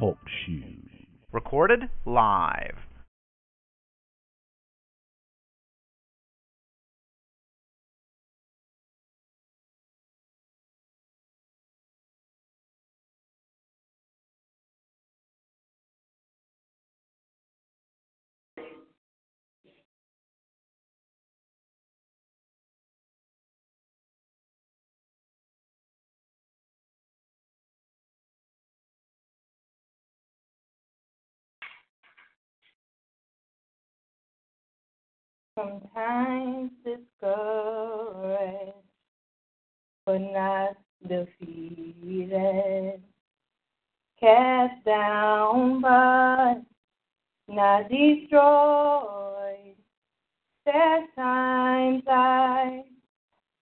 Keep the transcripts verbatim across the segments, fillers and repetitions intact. Talk shoes. Recorded live. Sometimes discouraged, but not defeated. Cast down, but not destroyed. There's times I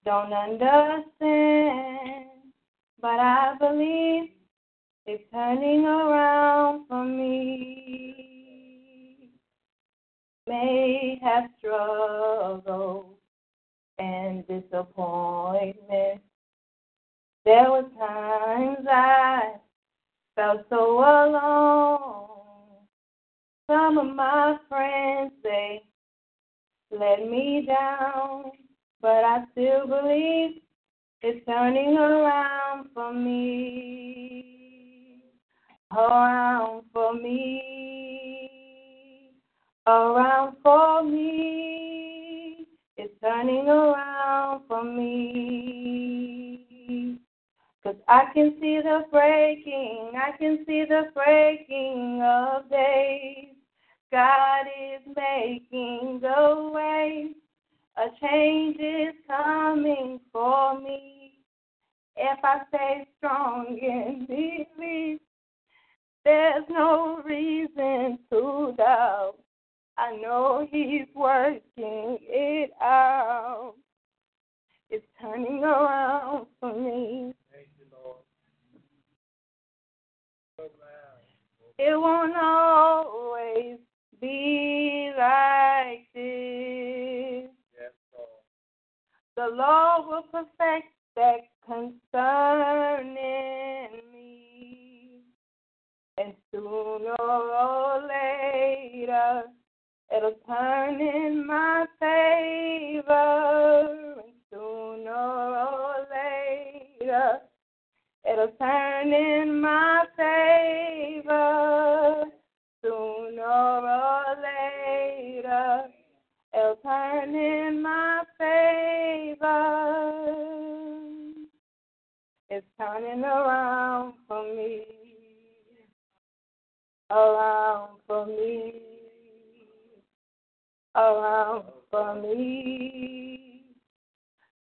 don't understand, but I believe it's turning around for me. May have struggled and disappointment. There were times I felt so alone. Some of my friends, they let me down, but I still believe it's turning around for me, around for me. Around for me, it's turning around for me. 'Cause I can see the breaking, I can see the breaking of days. God is making the way, a change is coming for me. If I stay strong and believe, there's no reason to doubt. I know he's working it out. It's turning around for me. Thank you, Lord. So it won't always be like this. Yes, Lord. The Lord will perfect that concerning me. And sooner or later, it'll turn in my favor, and sooner or later, it'll turn in my favor, sooner or later, it'll turn in my favor, it's turning around for me, around for me. Around for me,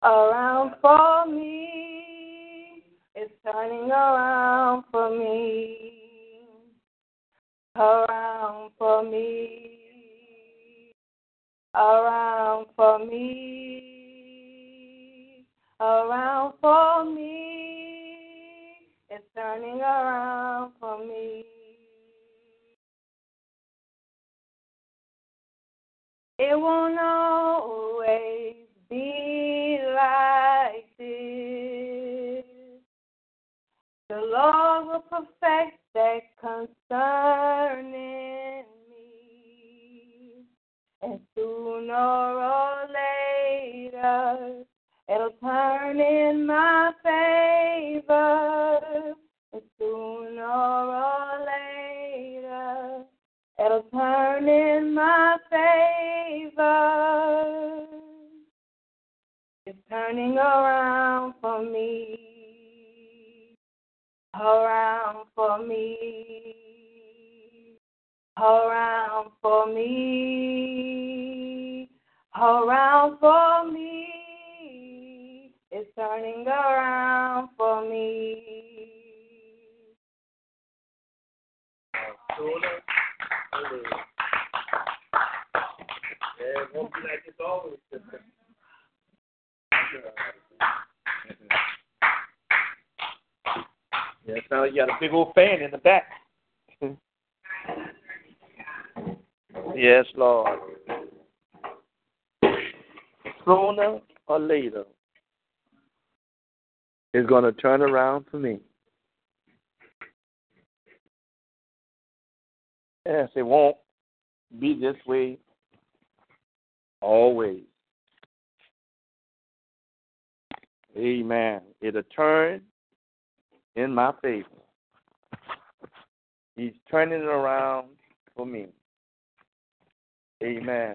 around for me, it's turning around for me, around for me, around for me, around for me, it's turning around for me. It won't always be like this. The Lord will perfect that concerning me. And sooner or later, it'll turn in my favor. And sooner or later, it'll turn in my favor. It's turning around for me, around for me, around for me, around for me. It's turning around for up. Amen. Yeah, it won't be like it's always. Yeah, it sounds like you got a big old fan in the back. Yes, Lord. Sooner or later, it's going to turn around for me. Yes, it won't be this way always. Amen. It'll turn in my favor. He's turning it around for me. Amen.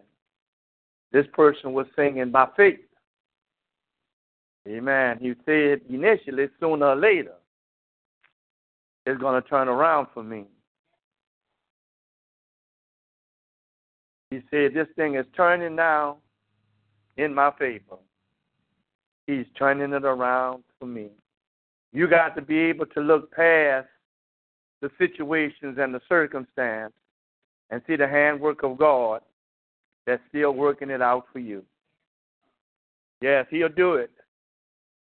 This person was singing by faith. Amen. He said initially, sooner or later, it's going to turn around for me. He said, this thing is turning now in my favor. He's turning it around for me. You got to be able to look past the situations and the circumstance and see the handwork of God that's still working it out for you. Yes, he'll do it.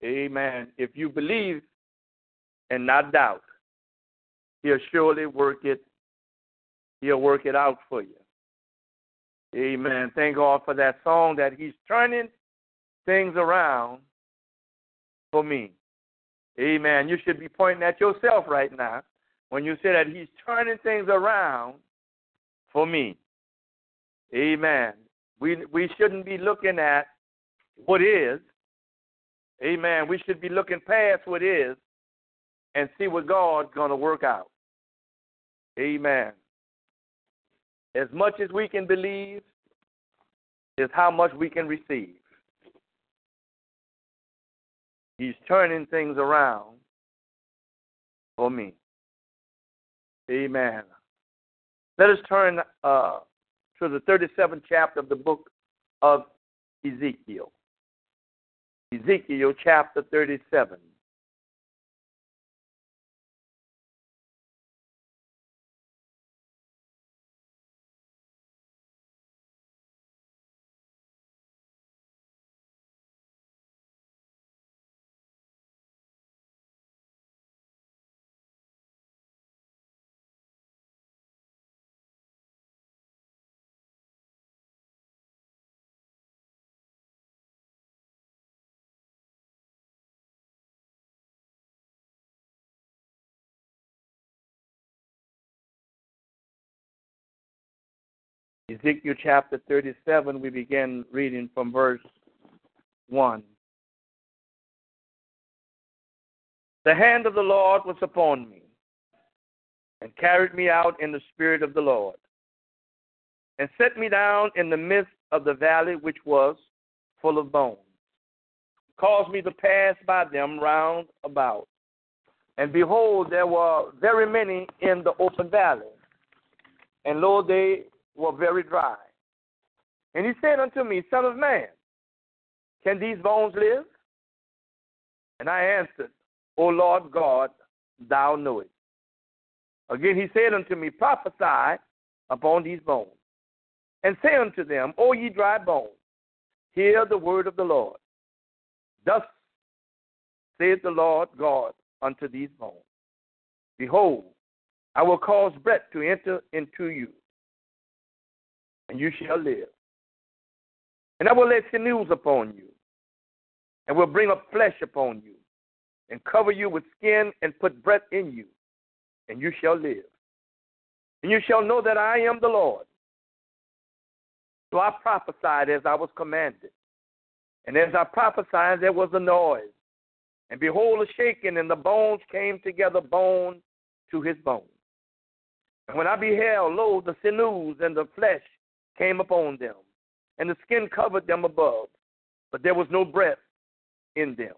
Amen. If you believe and not doubt, he'll surely work it. He'll work it out for you. Amen. Thank God for that song that he's turning things around for me. Amen. You should be pointing at yourself right now when you say that he's turning things around for me. Amen. We we shouldn't be looking at what is. Amen. We should be looking past what is and see what God's going to work out. Amen. As much as we can believe is how much we can receive. He's turning things around for me. Amen. Let us turn uh, to the thirty-seventh chapter of the book of Ezekiel. Ezekiel chapter thirty-seven. Ezekiel chapter thirty-seven, we begin reading from verse one. The hand of the Lord was upon me and carried me out in the spirit of the Lord and set me down in the midst of the valley which was full of bones, caused me to pass by them round about. And behold, there were very many in the open valley, and lo, they were very dry. And he said unto me, Son of man, can these bones live? And I answered, O Lord God, thou knowest. Again he said unto me, prophesy upon these bones, and say unto them, O ye dry bones, hear the word of the Lord. Thus saith the Lord God unto these bones, behold, I will cause breath to enter into you, and you shall live. And I will lay sinews upon you, and will bring up flesh upon you, and cover you with skin, and put breath in you, and you shall live. And you shall know that I am the Lord. So I prophesied as I was commanded. And as I prophesied, there was a noise. And behold, a shaking, and the bones came together, bone to his bone. And when I beheld, lo, the sinews and the flesh came upon them, and the skin covered them above, but there was no breath in them.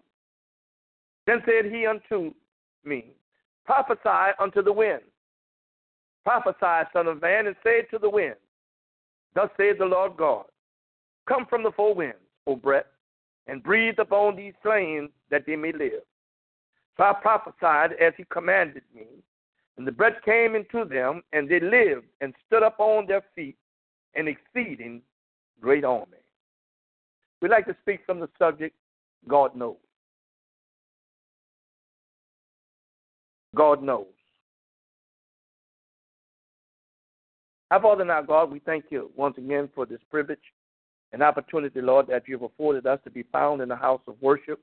Then said he unto me, prophesy unto the wind. Prophesy, son of man, and say to the wind, thus saith the Lord God, come from the four winds, O breath, and breathe upon these slain that they may live. So I prophesied as he commanded me, And the breath came into them, and they lived and stood up on their feet, an exceeding great army. We like to speak from the subject, God knows. God knows. Our Father and our God, we thank you once again for this privilege and opportunity, Lord, that you have afforded us to be found in the house of worship,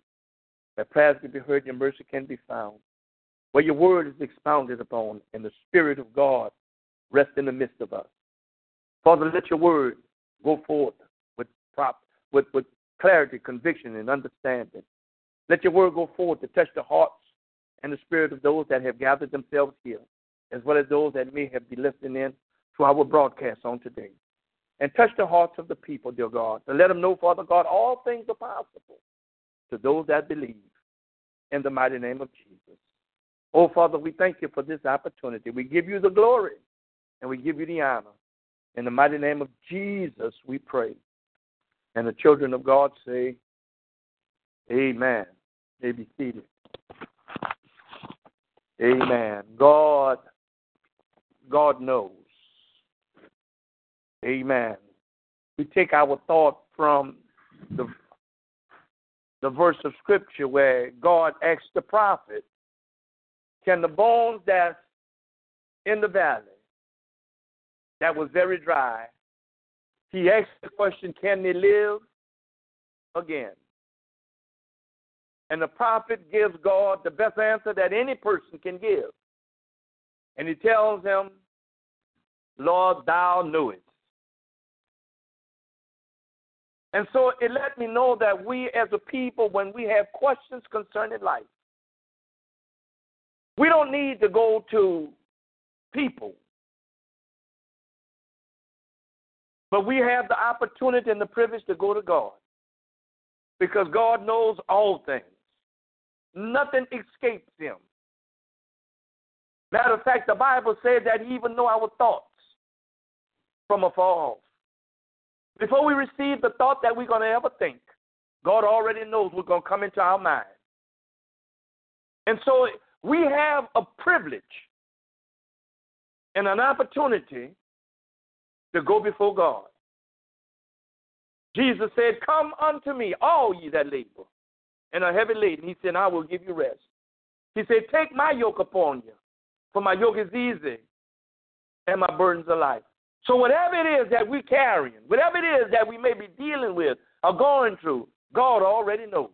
that prayers can be heard and mercy can be found, where your word is expounded upon and the Spirit of God rests in the midst of us. Father, let your word go forth with prop, with, with clarity, conviction, and understanding. Let your word go forth to touch the hearts and the spirit of those that have gathered themselves here, as well as those that may have been listening in to our broadcast on today. And touch the hearts of the people, dear God, to let them know, Father God, all things are possible to those that believe in the mighty name of Jesus. Oh, Father, we thank you for this opportunity. We give you the glory and we give you the honor. In the mighty name of Jesus, we pray. And the children of God say, amen. They be seated. Amen. God, God knows. Amen. We take our thought from the, the verse of Scripture where God asked the prophet, can the bones that's in the valley that was very dry, he asked the question, can they live again? And the prophet gives God the best answer that any person can give. And he tells him, Lord, thou knowest. And so it let me know that we as a people, when we have questions concerning life, we don't need to go to people. But we have the opportunity and the privilege to go to God, because God knows all things. Nothing escapes him. Matter of fact, the Bible says that he even know our thoughts from afar off. Before we receive the thought that we're going to ever think, God already knows what's going to come into our mind. And so we have a privilege and an opportunity to go before God. Jesus said, come unto me, all ye that labor and are heavy laden. He said, I will give you rest. He said, take my yoke upon you, for my yoke is easy and my burdens are light. So whatever it is that we're carrying, whatever it is that we may be dealing with or going through, God already knows.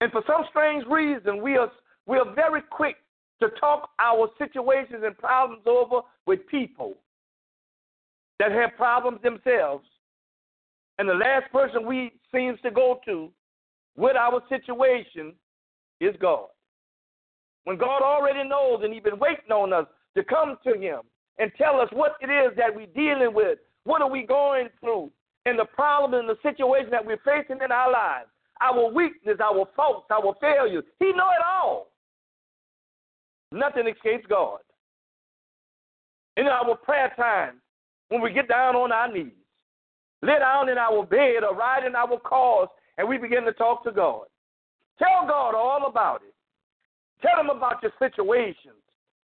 And for some strange reason, we are, we are very quick to talk our situations and problems over with people that have problems themselves. And the last person we seems to go to with our situation is God. When God already knows and he's been waiting on us to come to him and tell us what it is that we're dealing with, what are we going through, and the problem and the situation that we're facing in our lives, our weakness, our faults, our failures. He knows it all. Nothing escapes God. In our prayer time, when we get down on our knees, lay down in our bed or ride in our cars, and we begin to talk to God. Tell God all about it. Tell him about your situations.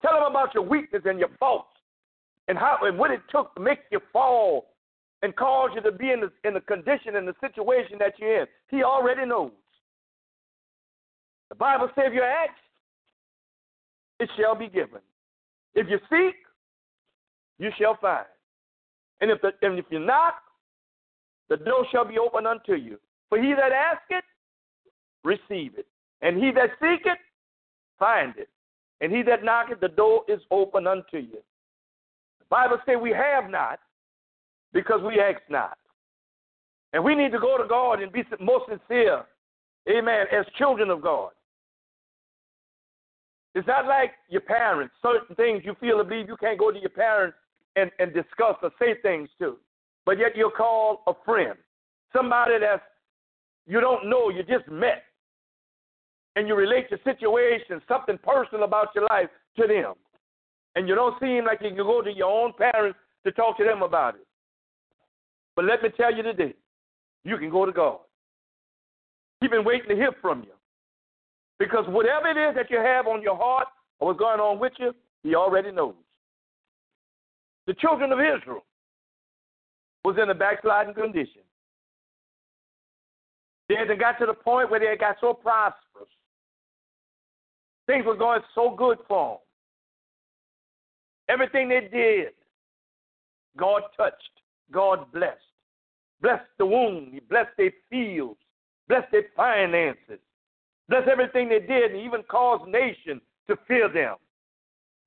Tell him about your weakness and your faults, and how and what it took to make you fall and cause you to be in the, in the condition and the situation that you're in. He already knows. The Bible says if you ask, it shall be given. If you seek, you shall find. And if, the, and if you knock, the door shall be opened unto you. For he that asketh, receive it. And he that seeketh, find it. And he that knocketh, the door is open unto you. The Bible says we have not because we ask not. And we need to go to God and be more sincere, amen, as children of God. It's not like your parents. Certain things you feel or believe you can't go to your parents and, and discuss or say things to. But yet you'll call a friend, somebody that you don't know, you just met, and you relate your situation, something personal about your life to them. And you don't seem like you can go to your own parents to talk to them about it. But let me tell you today, you can go to God. He's been waiting to hear from you. Because whatever it is that you have on your heart or what's going on with you, he already knows. The children of Israel was in a backsliding condition. They had got to the point where they had got so prosperous. Things were going so good for them. Everything they did, God touched. God blessed. Blessed the womb. He blessed their fields. Blessed their finances. Blessed everything they did, and even caused nations to fear them.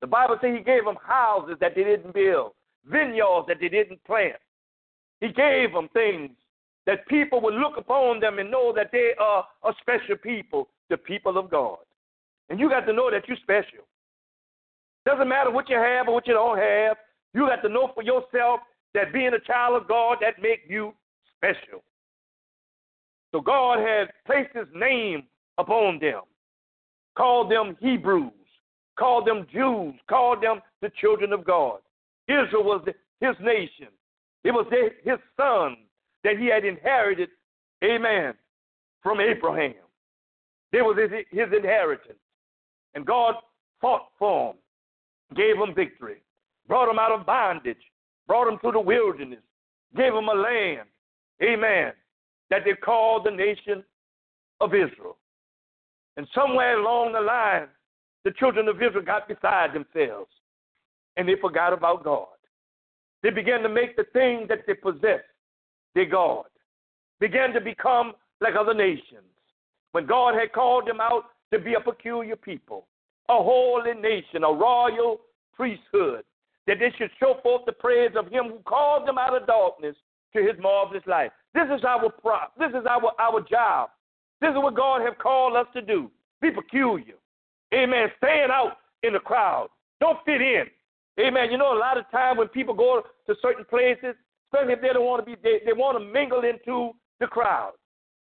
The Bible says he gave them houses that they didn't build, vineyards that they didn't plant. He gave them things that people would look upon them and know that they are a special people, the people of God. And you got to know that you're special. Doesn't matter what you have or what you don't have. You got to know for yourself that being a child of God, that makes you special. So God has placed his name upon them, called them Hebrews, called them Jews, called them the children of God. Israel was the, his nation. It was the, his son that he had inherited, amen, from Abraham. It was his, his inheritance. And God fought for him, gave him victory, brought him out of bondage, brought him to the wilderness, gave him a land, amen, that they called the nation of Israel. And somewhere along the line, the children of Israel got beside themselves, and they forgot about God. They began to make the things that they possessed their God, began to become like other nations. When God had called them out to be a peculiar people, a holy nation, a royal priesthood, that they should show forth the praise of him who called them out of darkness to his marvelous light. This is our prop. This is our, our job. This is what God has called us to do. Be peculiar. Amen. Stand out in the crowd. Don't fit in. Amen. You know, a lot of times when people go to certain places, especially if they don't want to be, they, they want to mingle into the crowd.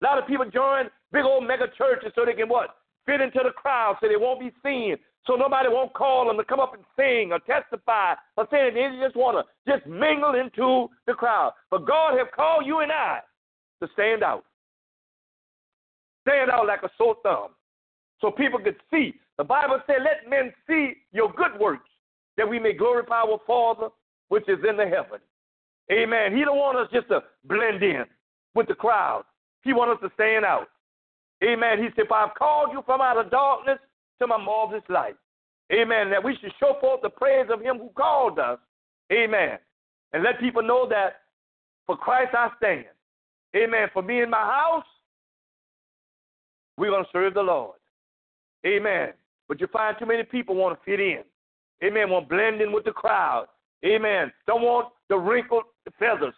A lot of people join big old mega churches so they can what? Fit into the crowd so they won't be seen. So nobody won't call them to come up and sing or testify or say anything. They just want to just mingle into the crowd. But God has called you and I to stand out. Stand out like a sore thumb so people could see. The Bible said, let men see your good works that we may glorify our Father which is in the heaven. Amen. He don't want us just to blend in with the crowd. He wants us to stand out. Amen. He said, for I've called you from out of darkness to my marvelous light. Amen. That we should show forth the praise of him who called us. Amen. And let people know that for Christ I stand. Amen. For me and my house, we're going to serve the Lord. Amen. But you find too many people want to fit in. Amen. Want to blend in with the crowd. Amen. Don't want the wrinkled feathers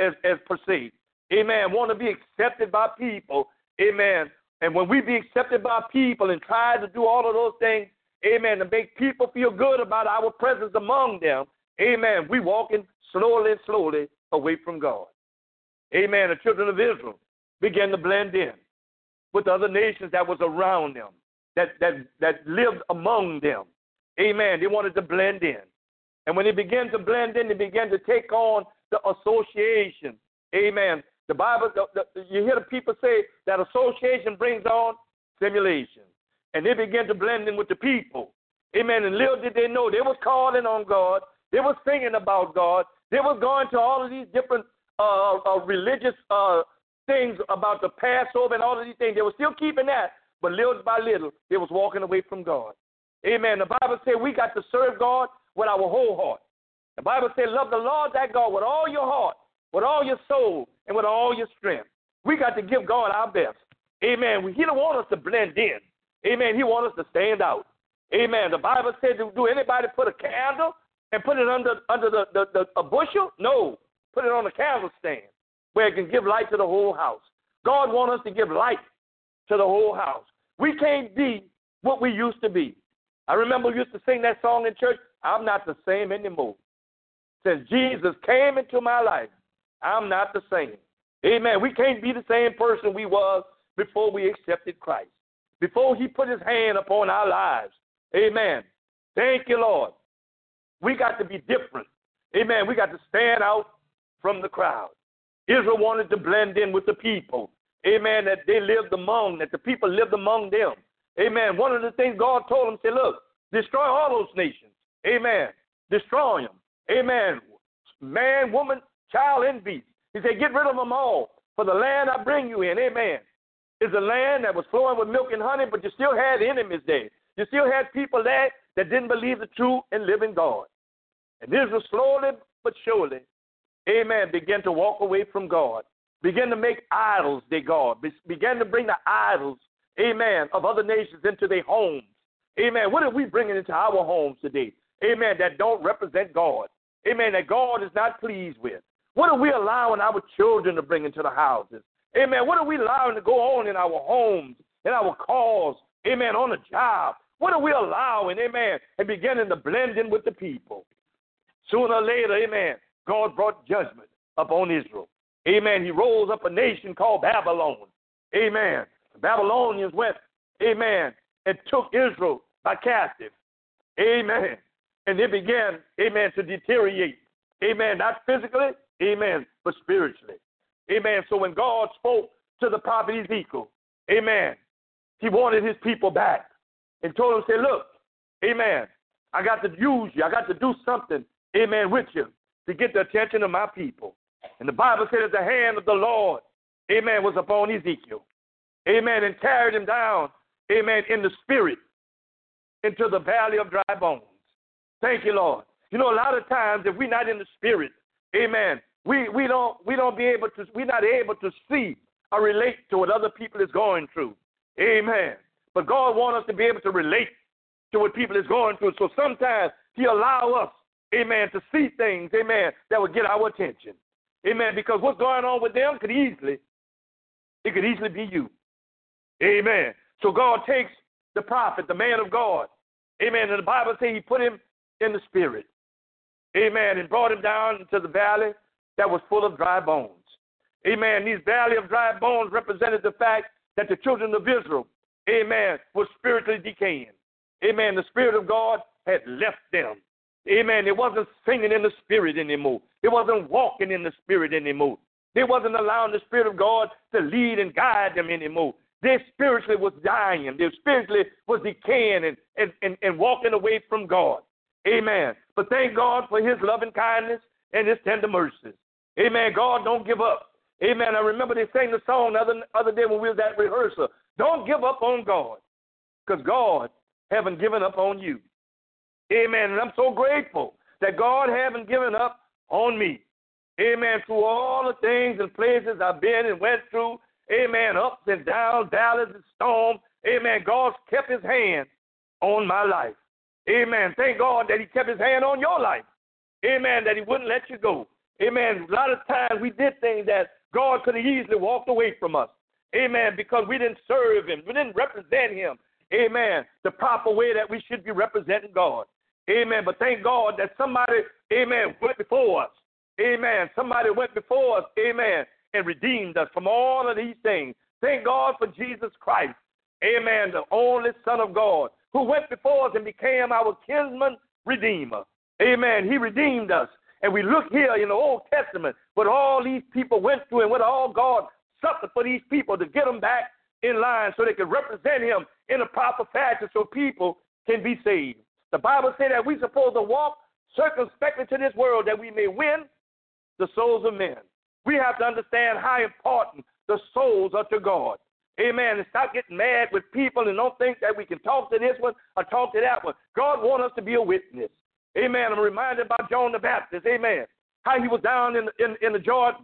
as, as per se. Amen. Want to be accepted by people. Amen. And when we be accepted by people and try to do all of those things, amen, to make people feel good about our presence among them, amen, we walking slowly, slowly away from God. Amen. The children of Israel began to blend in with the other nations that was around them, that, that, that lived among them. Amen. They wanted to blend in. And when they began to blend in, they began to take on the association. Amen. The Bible, the, the, you hear the people say that association brings on simulation. And they began to blend in with the people. Amen. And little did they know, they was calling on God. They was singing about God. They was going to all of these different uh, uh, religious uh, things about the Passover and all of these things. They were still keeping that. But little by little, they was walking away from God. Amen. The Bible said we got to serve God with our whole heart. The Bible said love the Lord thy God with all your heart, with all your soul, and with all your strength. We got to give God our best. Amen. He don't want us to blend in. Amen. He wants us to stand out. Amen. The Bible said, do anybody put a candle and put it under under the, the, the a bushel? No. Put it on a candle stand where it can give light to the whole house. God wants us to give light to the whole house. We can't be what we used to be. I remember we used to sing that song in church, I'm not the same anymore. Since Jesus came into my life, I'm not the same. Amen. We can't be the same person we was before we accepted Christ, before he put his hand upon our lives. Amen. Thank you, Lord. We got to be different. Amen. We got to stand out from the crowd. Israel wanted to blend in with the people. Amen. That they lived among, that the people lived among them. Amen. One of the things God told them, say, look, Destroy all those nations. Amen. Destroy them. Amen. Man, woman, child, and beast. He said, get rid of them all. For the land I bring you in, amen, is a land that was flowing with milk and honey, but you still had enemies there. You still had people there that didn't believe the true and living God. And Israel slowly but surely, amen, began to walk away from God, began to make idols their God, began to bring the idols, amen, of other nations into their homes. Amen. What are we bringing into our homes today? Amen, that don't represent God. Amen, that God is not pleased with. What are we allowing our children to bring into the houses? Amen. What are we allowing to go on in our homes, in our cars? Amen. On the job. What are we allowing? Amen. And beginning to blend in with the people. Sooner or later, amen, God brought judgment upon Israel. Amen. He rose up a nation called Babylon. Amen. The Babylonians went, amen, and took Israel by captive. Amen. And they began, amen, to deteriorate. Amen. Not physically. Amen, but spiritually. Amen. So when God spoke to the prophet Ezekiel, amen, he wanted his people back and told him, say, look, amen, I got to use you. I got to do something, amen, with you to get the attention of my people. And the Bible said that the hand of the Lord, amen, was upon Ezekiel, amen, and carried him down, amen, in the spirit into the valley of dry bones. Thank you, Lord. You know, a lot of times if we're not in the spirit, amen, We we don't we don't be able to we're not able to see or relate to what other people is going through. Amen. But God wants us to be able to relate to what people is going through. So sometimes he allows us, amen, to see things, amen, that would get our attention. Amen. Because what's going on with them could easily, it could easily be you. Amen. So God takes the prophet, the man of God, amen, and the Bible says he put him in the spirit. Amen. And brought him down into the valley that was full of dry bones. Amen. These valley of dry bones represented the fact that the children of Israel, amen, were spiritually decaying. Amen. The Spirit of God had left them. Amen. They wasn't singing in the Spirit anymore. They wasn't walking in the Spirit anymore. They wasn't allowing the Spirit of God to lead and guide them anymore. They spiritually was dying. They spiritually was decaying and, and, and, and walking away from God. Amen. But thank God for his loving kindness and his tender mercies. Amen. God, don't give up. Amen. I remember they sang the song the other, other day when we was at rehearsal. Don't give up on God, because God haven't given up on you. Amen. And I'm so grateful that God haven't given up on me. Amen. Through all the things and places I've been and went through, amen, ups and downs, valleys and storms, amen, God's kept his hand on my life. Amen. Thank God that he kept his hand on your life. Amen, that he wouldn't let you go. Amen. A lot of times we did things that God could have easily walked away from us. Amen. Because we didn't serve him. We didn't represent him. Amen. The proper way that we should be representing God. Amen. But thank God that somebody, amen, went before us. Amen. Somebody went before us. Amen. And redeemed us from all of these things. Thank God for Jesus Christ. Amen. The only Son of God who went before us and became our kinsman redeemer. Amen. He redeemed us. And we look here in the Old Testament what all these people went through and what all God suffered for these people to get them back in line so they could represent him in a proper fashion so people can be saved. The Bible says that we're supposed to walk circumspectly to this world that we may win the souls of men. We have to understand how important the souls are to God. Amen. And stop getting mad with people and don't think that we can talk to this one or talk to that one. God wants us to be a witness. Amen. I'm reminded about John the Baptist. Amen. How he was down in the, in, in the Jordan,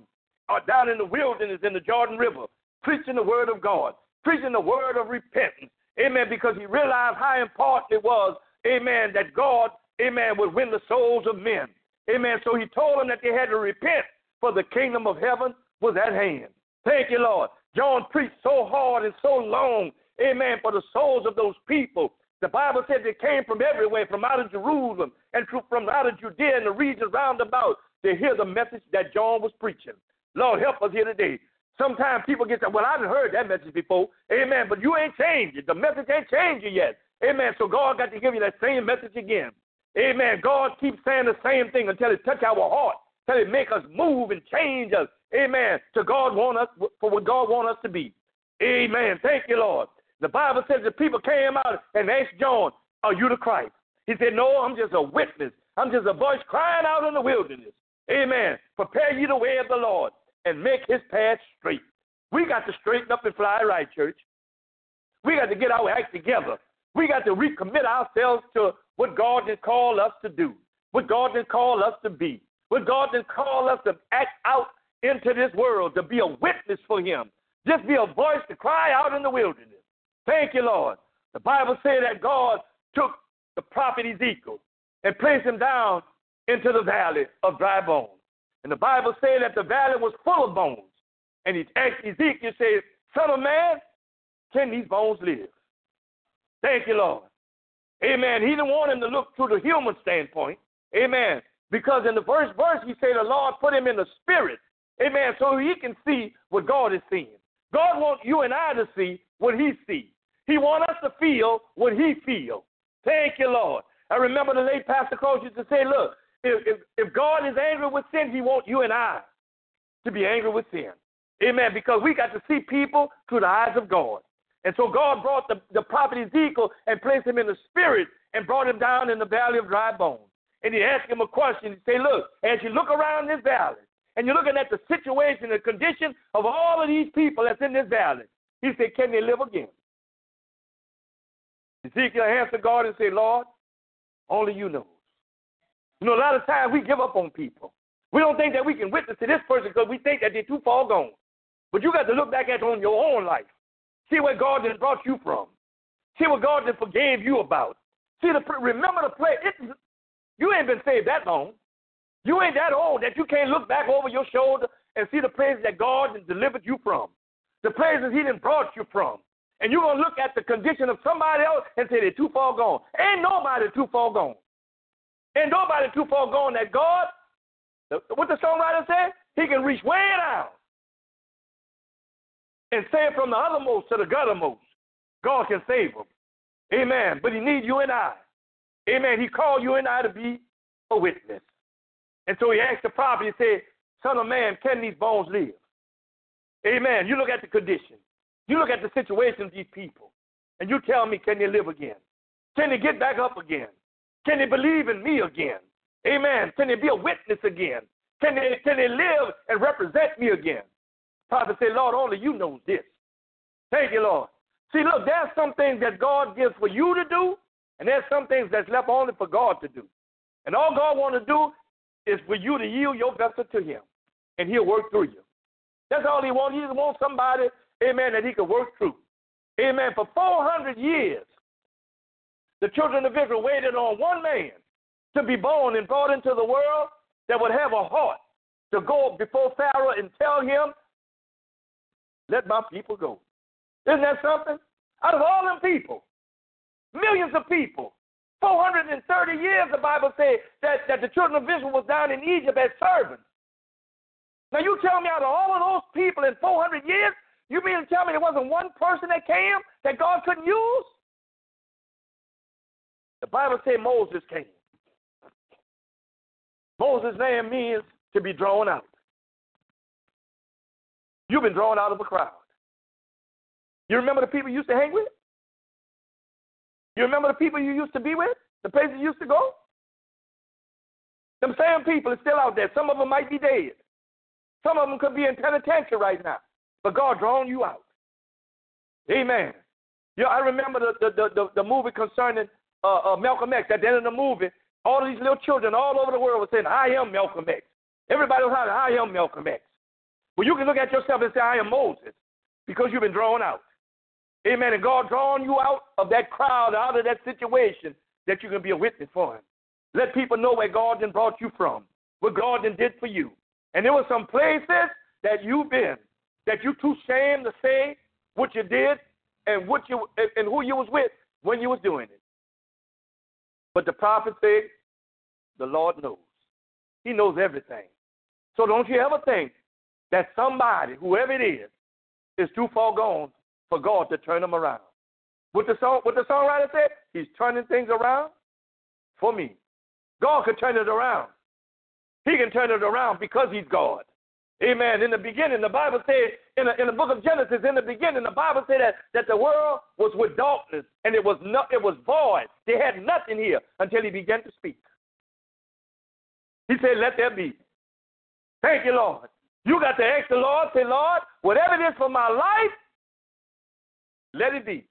or down in the wilderness in the Jordan River, preaching the word of God, preaching the word of repentance. Amen. Because he realized how important it was, amen, that God, amen, would win the souls of men. Amen. So he told them that they had to repent, for the kingdom of heaven was at hand. Thank you, Lord. John preached so hard and so long, amen, for the souls of those people. The Bible said they came from everywhere, from out of Jerusalem and from out of Judea and the regions round about to hear the message that John was preaching. Lord, help us here today. Sometimes people get that, well, I haven't heard that message before. Amen, but you ain't changed it. The message ain't changed yet. Amen, so God got to give you that same message again. Amen, God keeps saying the same thing until it touch our heart, until it make us move and change us. Amen, to God want us for what God want us to be. Amen, thank you, Lord. The Bible says the people came out and asked John, Are you the Christ? He said, no, I'm just a witness. I'm just a voice crying out in the wilderness. Amen. Prepare you the way of the Lord and make his path straight. We got to straighten up and fly right, church. We got to get our act together. We got to recommit ourselves to what God has called us to do, what God has called us to be, what God has called us to act out into this world, to be a witness for him. Just be a voice to cry out in the wilderness. Thank you, Lord. The Bible says that God took the prophet Ezekiel and placed him down into the valley of dry bones. And the Bible says that the valley was full of bones. And he asked Ezekiel, said, Son of man, can these bones live? Thank you, Lord. Amen. He didn't want him to look through the human standpoint. Amen. Because in the first verse, he said the Lord put him in the spirit. Amen. So he can see what God is seeing. God wants you and I to see what he sees. He wants us to feel what he feels. Thank you, Lord. I remember the late Pastor Coach used to say, look, if, if, if God is angry with sin, he wants you and I to be angry with sin. Amen. Because we got to see people through the eyes of God. And so God brought the, the prophet Ezekiel and placed him in the spirit and brought him down in the valley of dry bones. And he asked him a question. He said, look, as you look around this valley, and you're looking at the situation, the condition of all of these people that's in this valley. He said, can they live again? Ezekiel answered God and said, Lord, only you know. You know, a lot of times we give up on people. We don't think that we can witness to this person because we think that they're too far gone. But you got to look back at on your own life. See where God has brought you from. See what God has forgave you about. See, the remember the place. You ain't been saved that long. You ain't that old that you can't look back over your shoulder and see the places that God has delivered you from, the places he done brought you from. And you're going to look at the condition of somebody else and say they're too far gone. Ain't nobody too far gone. Ain't nobody too far gone that God, what the songwriter said, he can reach way down and save from the othermost to the guttermost. God can save them. Amen. But he needs you and I. Amen. He called you and I to be a witness. And so he asked the prophet, he said, Son of man, can these bones live? Amen. You look at the condition. You look at the situation of these people. And you tell me, can they live again? Can they get back up again? Can they believe in me again? Amen. Can they be a witness again? Can they, can they live and represent me again? The prophet said, Lord, only you know this. Thank you, Lord. See, look, there's some things that God gives for you to do, and there's some things that's left only for God to do. And all God wants to do is for you to yield your vessel to him, and he'll work through you. That's all he wants. He just wants somebody, amen, that he can work through. Amen. For four hundred years, the children of Israel waited on one man to be born and brought into the world that would have a heart to go before Pharaoh and tell him, let my people go. Isn't that something? Out of all them people, millions of people, four hundred thirty years, the Bible says, that, that the children of Israel was down in Egypt as servants. Now, you tell me out of all of those people in four hundred years, you mean to tell me there wasn't one person that came that God couldn't use? The Bible says Moses came. Moses' name means to be drawn out. You've been drawn out of a crowd. You remember the people you used to hang with? You remember the people you used to be with? The places you used to go? Them same people are still out there. Some of them might be dead. Some of them could be in penitentiary right now. But God drawn you out. Amen. You know, I remember the, the, the, the, the movie concerning uh, uh, Malcolm X. At the end of the movie, all these little children all over the world were saying, I am Malcolm X. Everybody was saying, I am Malcolm X. Well, you can look at yourself and say, I am Moses, because you've been drawn out. Amen. And God drawing you out of that crowd, out of that situation, that you can be a witness for him. Let people know where God then brought you from, what God then did for you. And there were some places that you've been that you too ashamed to say what you did and what you and who you was with when you was doing it. But the prophet said, the Lord knows. He knows everything. So don't you ever think that somebody, whoever it is, is too far gone for God to turn them around. What the, song, what the songwriter said, he's turning things around for me. God can turn it around. He can turn it around because he's God. Amen. In the beginning, the Bible says in, a, in the book of Genesis, in the beginning, the Bible said that, that the world was with darkness, and it was no, it was void. They had nothing here until he began to speak. He said, let there be. Thank you, Lord. You got to ask the Lord, say, Lord, whatever it is for my life, let it be.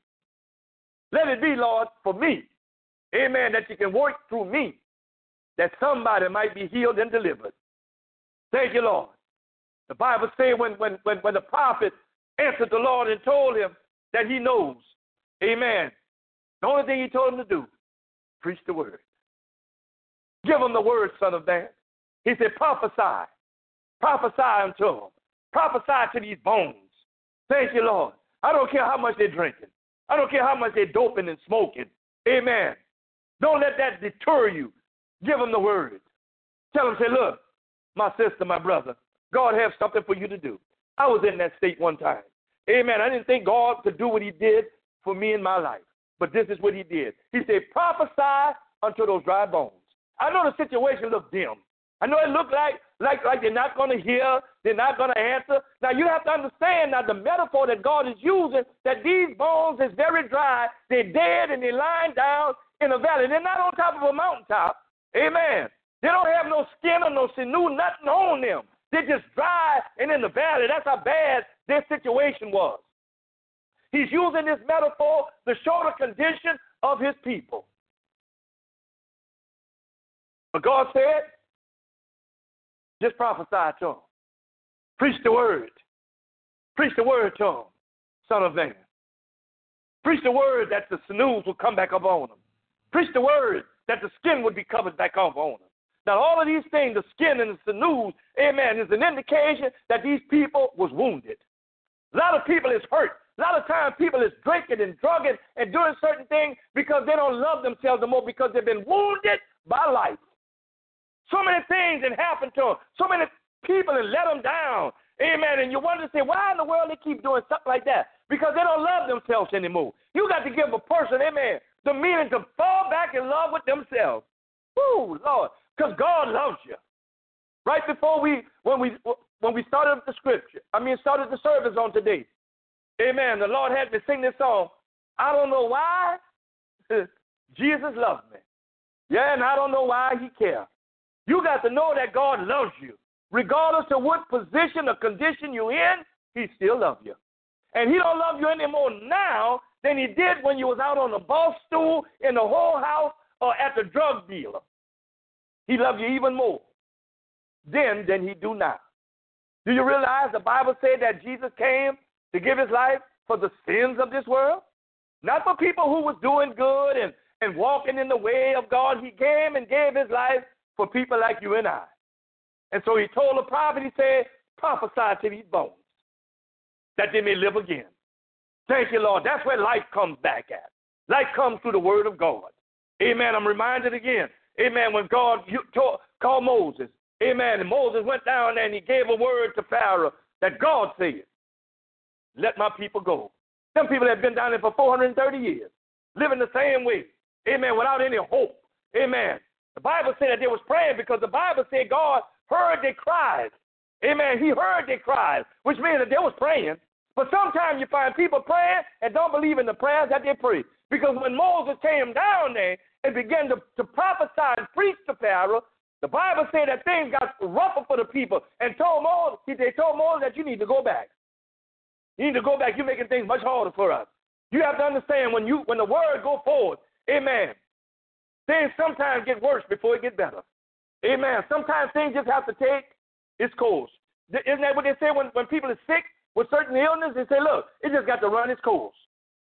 Let it be, Lord, for me. Amen, that you can work through me, that somebody might be healed and delivered. Thank you, Lord. The Bible says when, when, when, when the prophet answered the Lord and told him that he knows, amen, the only thing he told him to do, preach the word. Give him the word, son of man. He said, prophesy. Prophesy unto them. Prophesy to these bones. Thank you, Lord. I don't care how much they're drinking. I don't care how much they're doping and smoking. Amen. Don't let that deter you. Give them the word. Tell them, say, look, my sister, my brother, God has something for you to do. I was in that state one time. Amen. I didn't think God could do what he did for me in my life. But this is what he did. He said, prophesy unto those dry bones. I know the situation looked dim. I know it looked like, like, like they're not going to hear. They're not going to answer. Now, you have to understand now the metaphor that God is using, that these bones is very dry. They're dead and they're lying down in a valley. They're not on top of a mountaintop. Amen. They don't have no skin or no sinew, nothing on them. They're just dry and in the valley. That's how bad their situation was. He's using this metaphor to show the condition of his people. But God said, just prophesy to them. Preach the word. Preach the word to them, son of man. Preach the word that the sinews will come back up on them. Preach the word that the skin would be covered back off on them. Now, all of these things, the skin and the sinews, amen, is an indication that these people was wounded. A lot of people is hurt. A lot of times people is drinking and drugging and doing certain things because they don't love themselves no more because they've been wounded by life. So many things that happened to them. So many people that let them down. Amen. And you wonder, say, why in the world they keep doing stuff like that? Because they don't love themselves anymore. You got to give a person, amen, the meaning to fall back in love with themselves. Woo, Lord, because God loves you. Right before we, when we when we started the scripture, I mean, started the service on today, amen, the Lord had me sing this song, I don't know why Jesus loves me. Yeah, and I don't know why he cares. You got to know that God loves you. Regardless of what position or condition you're in, he still loves you. And he don't love you anymore now than he did when you was out on the bus stool, in the whole house, or at the drug dealer. He loved you even more then than he do now. Do you realize the Bible said that Jesus came to give his life for the sins of this world? Not for people who was doing good and, and walking in the way of God. He came and gave his life for people like you and I. And so he told the prophet, he said, prophesy to these bones that they may live again. Thank you, Lord. That's where life comes back at. Life comes through the word of God. Amen. I'm reminded again. Amen. When God called Moses. Amen. And Moses went down and he gave a word to Pharaoh that God said, let my people go. Some people have been down there for four hundred thirty years, living the same way. Amen. Without any hope. Amen. The Bible said that they was praying because the Bible said God heard their cries. Amen. He heard their cries, which means that they was praying. But sometimes you find people praying and don't believe in the prayers that they pray. Because when Moses came down there and began to, to prophesy and preach to Pharaoh, the Bible said that things got rougher for the people. And told Moses, they told Moses that you need to go back. You need to go back. You're making things much harder for us. You have to understand when, you, when the word goes forward, amen, things sometimes get worse before it gets better. Amen. Sometimes things just have to take its course. Isn't that what they say when, when people are sick? With certain illness, they say, look, it just got to run its course.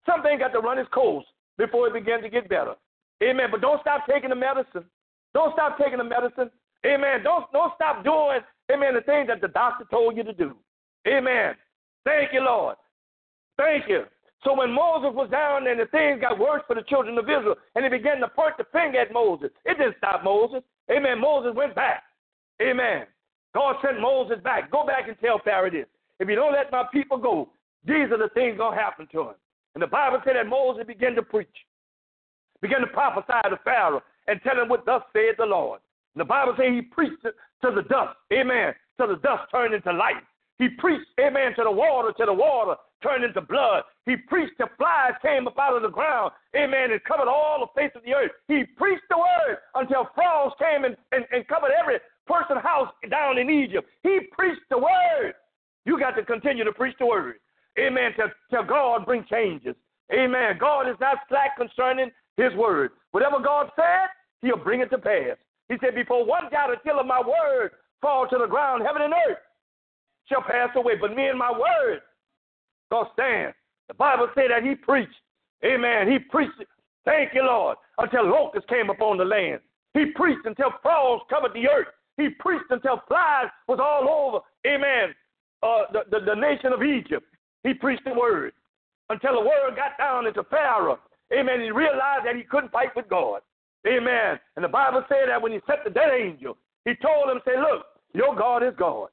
Something got to run its course before it begins to get better. Amen. But don't stop taking the medicine. Don't stop taking the medicine. Amen. Don't, don't stop doing, amen, the things that the doctor told you to do. Amen. Thank you, Lord. Thank you. So when Moses was down and the things got worse for the children of Israel, and they began to point the finger at Moses, it didn't stop Moses. Amen. Moses went back. Amen. God sent Moses back. Go back and tell Pharaoh this. If you don't let my people go, these are the things going to happen to him. And the Bible said that Moses began to preach, began to prophesy to Pharaoh and tell him what thus said the Lord. And the Bible said he preached to the dust, amen, till the dust turned into life. He preached, amen, to the water, to the water, turned into blood. He preached the flies came up out of the ground, amen, and covered all the face of the earth. He preached the word until frogs came and, and, and covered every person's house down in Egypt. He preached the word. You got to continue to preach the word, amen, till, till God bring changes. Amen. God is not slack concerning his word. Whatever God said, he'll bring it to pass. He said, before one jot or tittle of my word fall to the ground, heaven and earth shall pass away, but me and my word shall stand. The Bible said that he preached. Amen. He preached, thank you, Lord, until locusts came upon the land. He preached until frogs covered the earth. He preached until flies was all over, amen, uh, the, the, the nation of Egypt. He preached the word until the word got down into Pharaoh. Amen. He realized that he couldn't fight with God. Amen. And the Bible said that when he sent the dead angel, he told him, say, look, your God is God.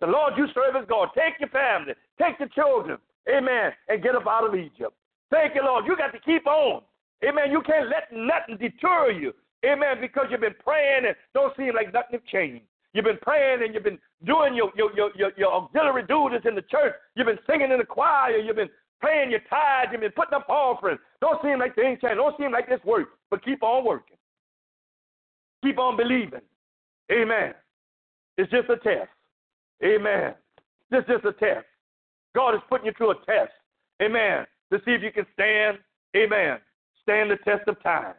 The Lord you serve is God. Take your family. Take your children. Amen. And get up out of Egypt. Thank you, Lord. You got to keep on. Amen. You can't let nothing deter you. Amen. Because you've been praying and don't seem like nothing has changed. You've been praying and you've been doing your, your, your, your, your auxiliary duties in the church. You've been singing in the choir. You've been paying your tithes. You've been putting up offerings. Don't seem like things change. Don't seem like this works. But keep on working. Keep on believing. Amen. It's just a test. Amen. This is just a test. God is putting you through a test. Amen. To see if you can stand. Amen. Stand the test of time.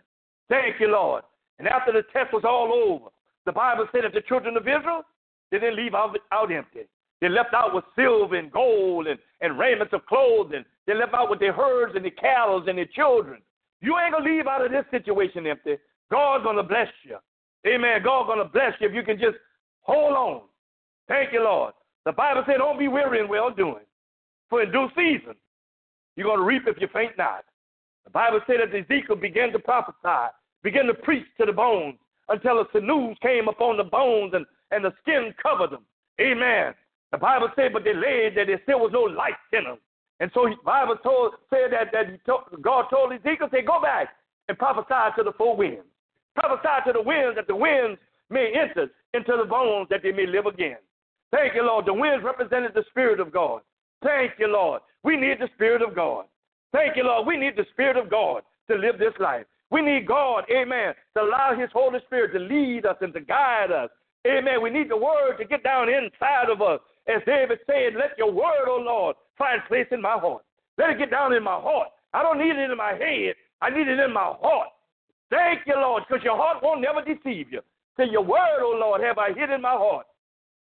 Thank you, Lord. And after the test was all over, the Bible said that the children of Israel, they didn't leave out, out empty. They left out with silver and gold and, and raiments of clothing. They left out with their herds and their cattle and their children. You ain't going to leave out of this situation empty. God's going to bless you. Amen. God's going to bless you if you can just hold on. Thank you, Lord. The Bible said, don't be weary in well-doing, for in due season you're going to reap if you faint not. The Bible said that Ezekiel began to prophesy, began to preach to the bones, until the sinews came upon the bones and, and the skin covered them. Amen. The Bible said, but they laid that there still was no life in them. And so the Bible told, said that, that he told, God told Ezekiel, say, go back and prophesy to the four winds. Prophesy to the winds that the winds may enter into the bones that they may live again. Thank you, Lord. The winds represented the Spirit of God. Thank you, Lord. We need the Spirit of God. Thank you, Lord. We need the Spirit of God to live this life. We need God, amen, to allow his Holy Spirit to lead us and to guide us. Amen. We need the word to get down inside of us. As David said, let your word, oh Lord, find place in my heart. Let it get down in my heart. I don't need it in my head. I need it in my heart. Thank you, Lord, because your heart won't never deceive you. Say, your word, oh Lord, have I hid in my heart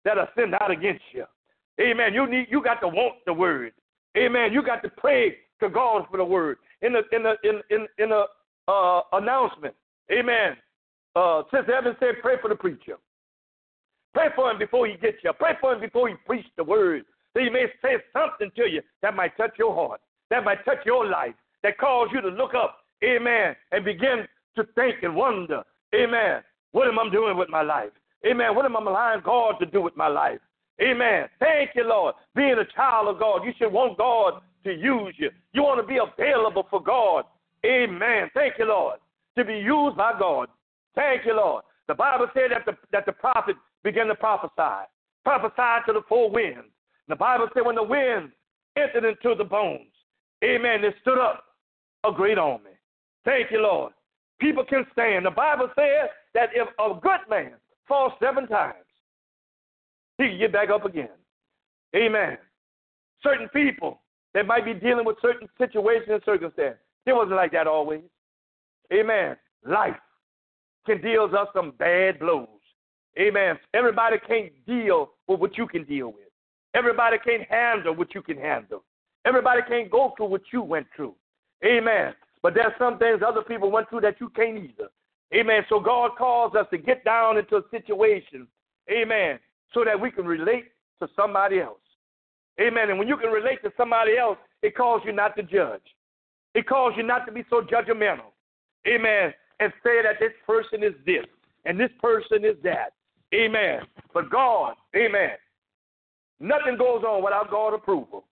that I sinned out against you. Amen. You need, you got to want the word. Amen. You got to pray to God for the word. In a, in a, in in in a uh, announcement. Amen. Uh, Sister Evans said, pray for the preacher. Pray for him before he gets you. Pray for him before he preaches the word. So he may say something to you that might touch your heart, that might touch your life, that cause you to look up. Amen. And begin to think and wonder. Amen. What am I doing with my life? Amen. What am I allowing God to do with my life? Amen. Thank you, Lord. Being a child of God, you should want God to use you. You want to be available for God. Amen. Thank you, Lord. To be used by God. Thank you, Lord. The Bible said that the, that the prophet began to prophesy. Prophesy to the four winds. The Bible said when the winds entered into the bones, amen, they stood up a great army. Thank you, Lord. People can stand. The Bible says that if a good man falls seven times, he can get back up again. Amen. Certain people that might be dealing with certain situations and circumstances, it wasn't like that always. Amen. Life can deal us some bad blows. Amen. Everybody can't deal with what you can deal with. Everybody can't handle what you can handle. Everybody can't go through what you went through. Amen. But there's some things other people went through that you can't either. Amen. So God calls us to get down into a situation. Amen. So that we can relate to somebody else. Amen. And when you can relate to somebody else, it calls you not to judge. It calls you not to be so judgmental. Amen. And say that this person is this and this person is that. Amen. But God, amen, nothing goes on without God approval.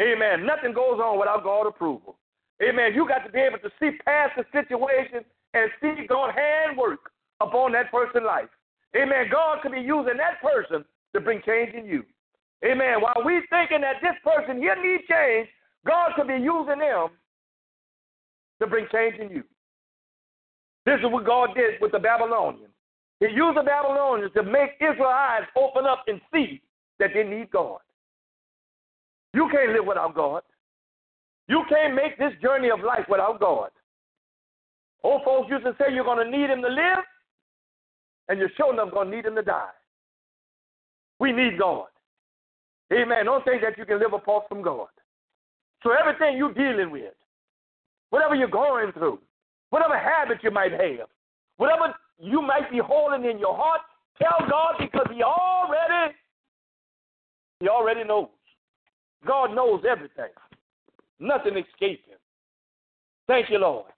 Amen. Nothing goes on without God approval. Amen. You got to be able to see past the situation and see God handwork upon that person's life. Amen. God could be using that person to bring change in you. Amen. While we're thinking that this person here needs change, God could be using them to bring change in you. This is what God did with the Babylonians. He used the Babylonians to make Israel's eyes open up and see that they need God. You can't live without God. You can't make this journey of life without God. Old folks used to say you're going to need him to live, and you're sure enough going to need him to die. We need God. Amen. Don't think that you can live apart from God. So everything you're dealing with, whatever you're going through, whatever habit you might have, whatever you might be holding in your heart, tell God, because he already, he already knows. God knows everything. Nothing escapes him. Thank you, Lord.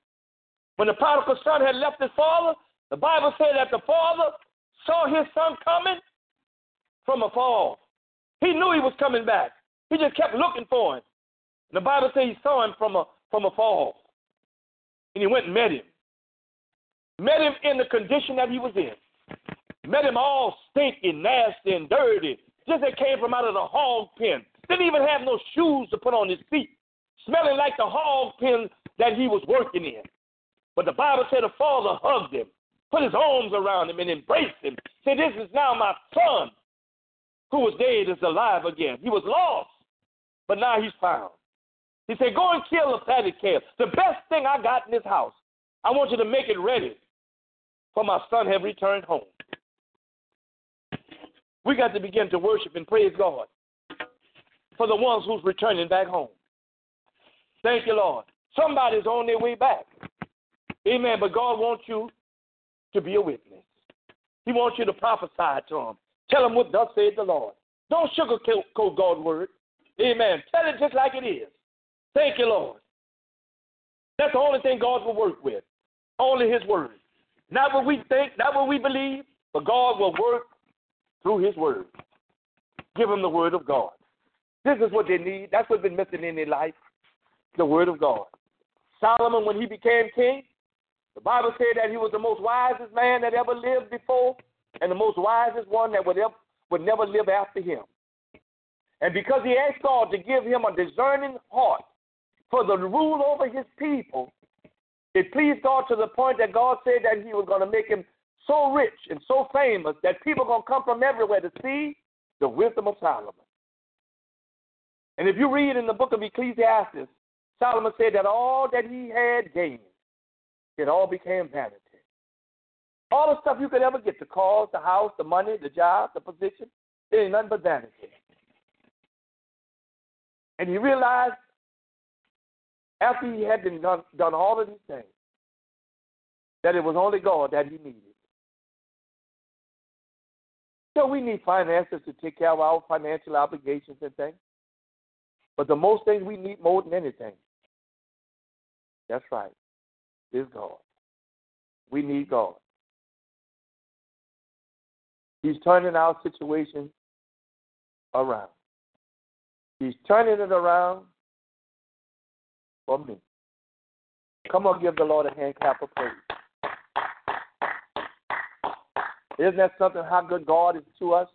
When the prodigal son had left his father, the Bible said that the father saw his son coming from afar. He knew he was coming back. He just kept looking for him. And the Bible said he saw him from a, from afar. And he went and met him. Met him in the condition that he was in. Met him all stinky, nasty, and dirty. Just that came from out of the hog pen. Didn't even have no shoes to put on his feet. Smelling like the hog pen that he was working in. But the Bible said the father hugged him, put his arms around him and embraced him. Said, this is now my son who was dead is alive again. He was lost, but now he's found. He said, go and kill a fatted calf. The best thing I got in this house. I want you to make it ready, for my son have returned home. We got to begin to worship and praise God for the ones who's returning back home. Thank you, Lord. Somebody's on their way back. Amen. But God wants you to be a witness. He wants you to prophesy to him. Tell him what thus said the Lord. Don't sugarcoat God's word. Amen. Tell it just like it is. Thank you, Lord. That's the only thing God will work with. Only his word. Not what we think, not what we believe, but God will work through his word. Give them the word of God. This is what they need. That's what's been missing in their life. The word of God. Solomon, when he became king, the Bible said that he was the most wisest man that ever lived before and the most wisest one that would, ever, would never live after him. And because he asked God to give him a discerning heart for the rule over his people, it pleased God to the point that God said that he was going to make him so rich and so famous that people are going to come from everywhere to see the wisdom of Solomon. And if you read in the book of Ecclesiastes, Solomon said that all that he had gained, it all became vanity. All the stuff you could ever get, the cars, the house, the money, the job, the position, it ain't nothing but vanity. And he realized after he had been done, done all of these things that it was only God that he needed. So we need finances to take care of our financial obligations and things. But the most thing we need more than anything, that's right, is God. We need God. He's turning our situation around. He's turning it around for me. Come on, give the Lord a hand clap of praise. Isn't that something, how good God is to us?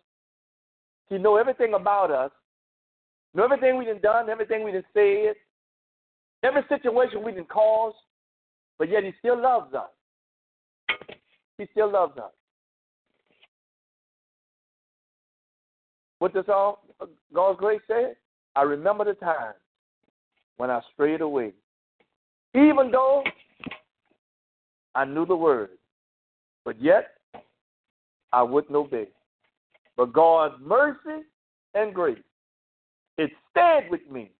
He knows everything about us. Know everything we done done, everything we done said, every situation we done caused, but yet he still loves us. He still loves us. What does all God's grace say? I remember the time when I strayed away. Even though I knew the word, but yet I wouldn't obey. But God's mercy and grace, it stayed with me,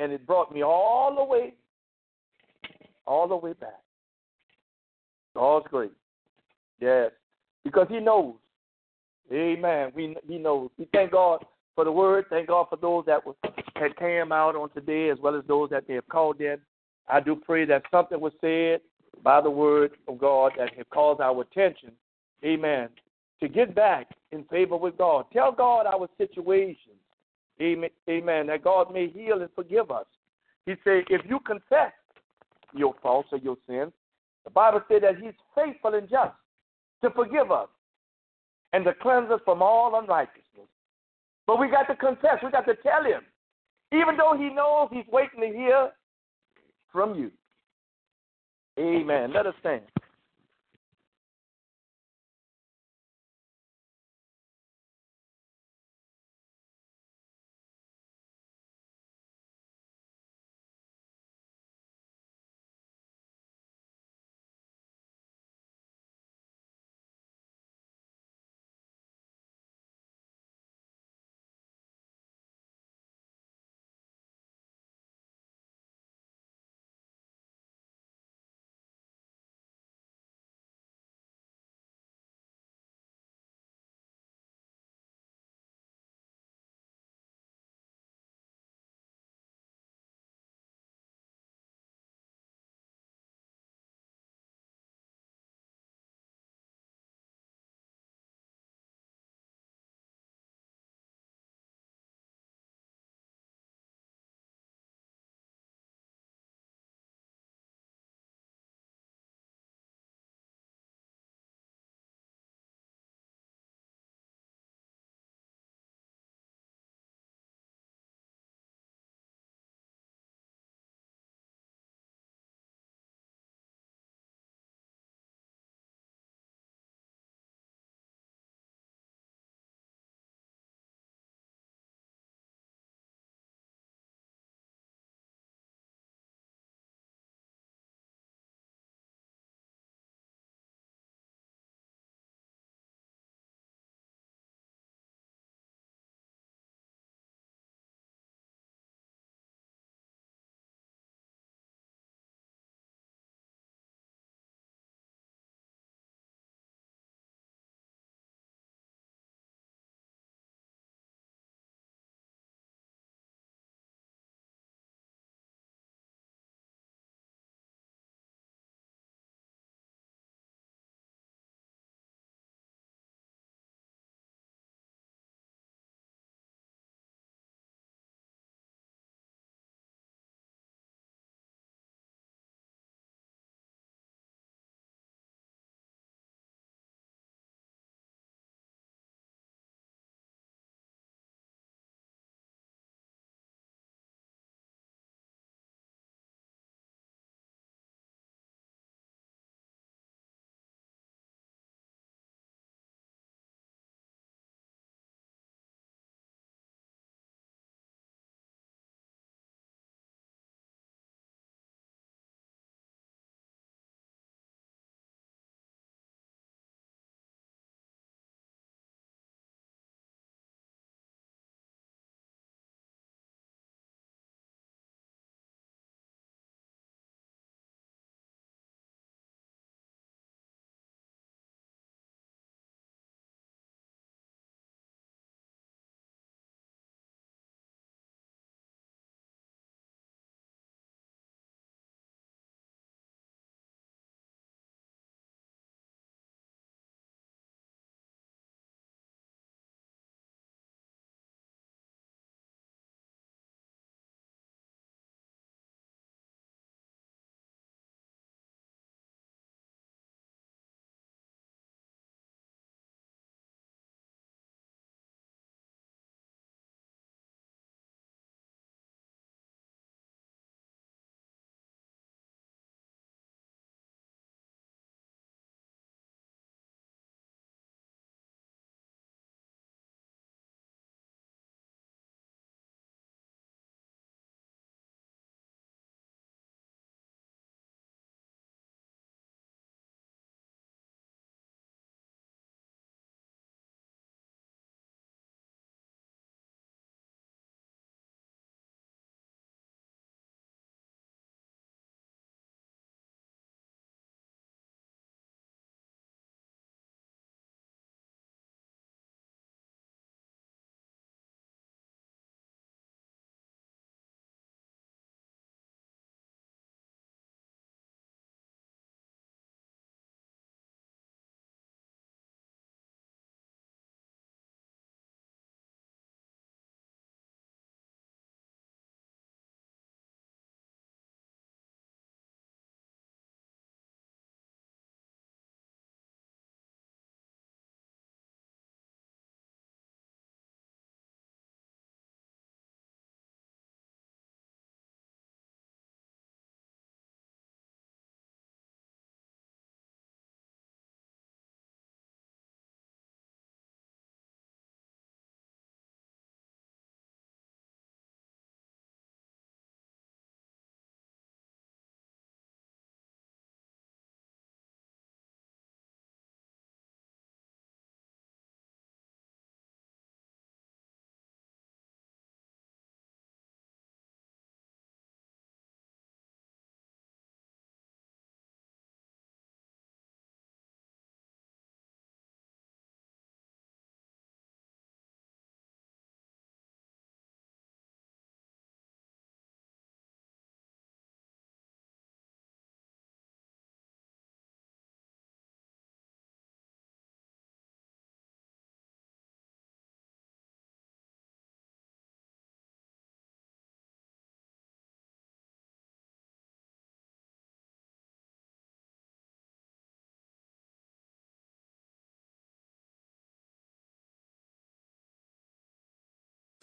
and it brought me all the way, all the way back. God's grace. Yes, because he knows. Amen. We, he knows. We thank God for the word. Thank God for those that, was, that came out on today as well as those that they have called in. I do pray that something was said by the word of God that have caused our attention, amen, to get back in favor with God. Tell God our situation. Amen, amen, that God may heal and forgive us. He said, if you confess your faults or your sins, the Bible said that he's faithful and just to forgive us and to cleanse us from all unrighteousness. But we got to confess. We got to tell him. Even though he knows he's waiting to hear from you. Amen. Let us stand.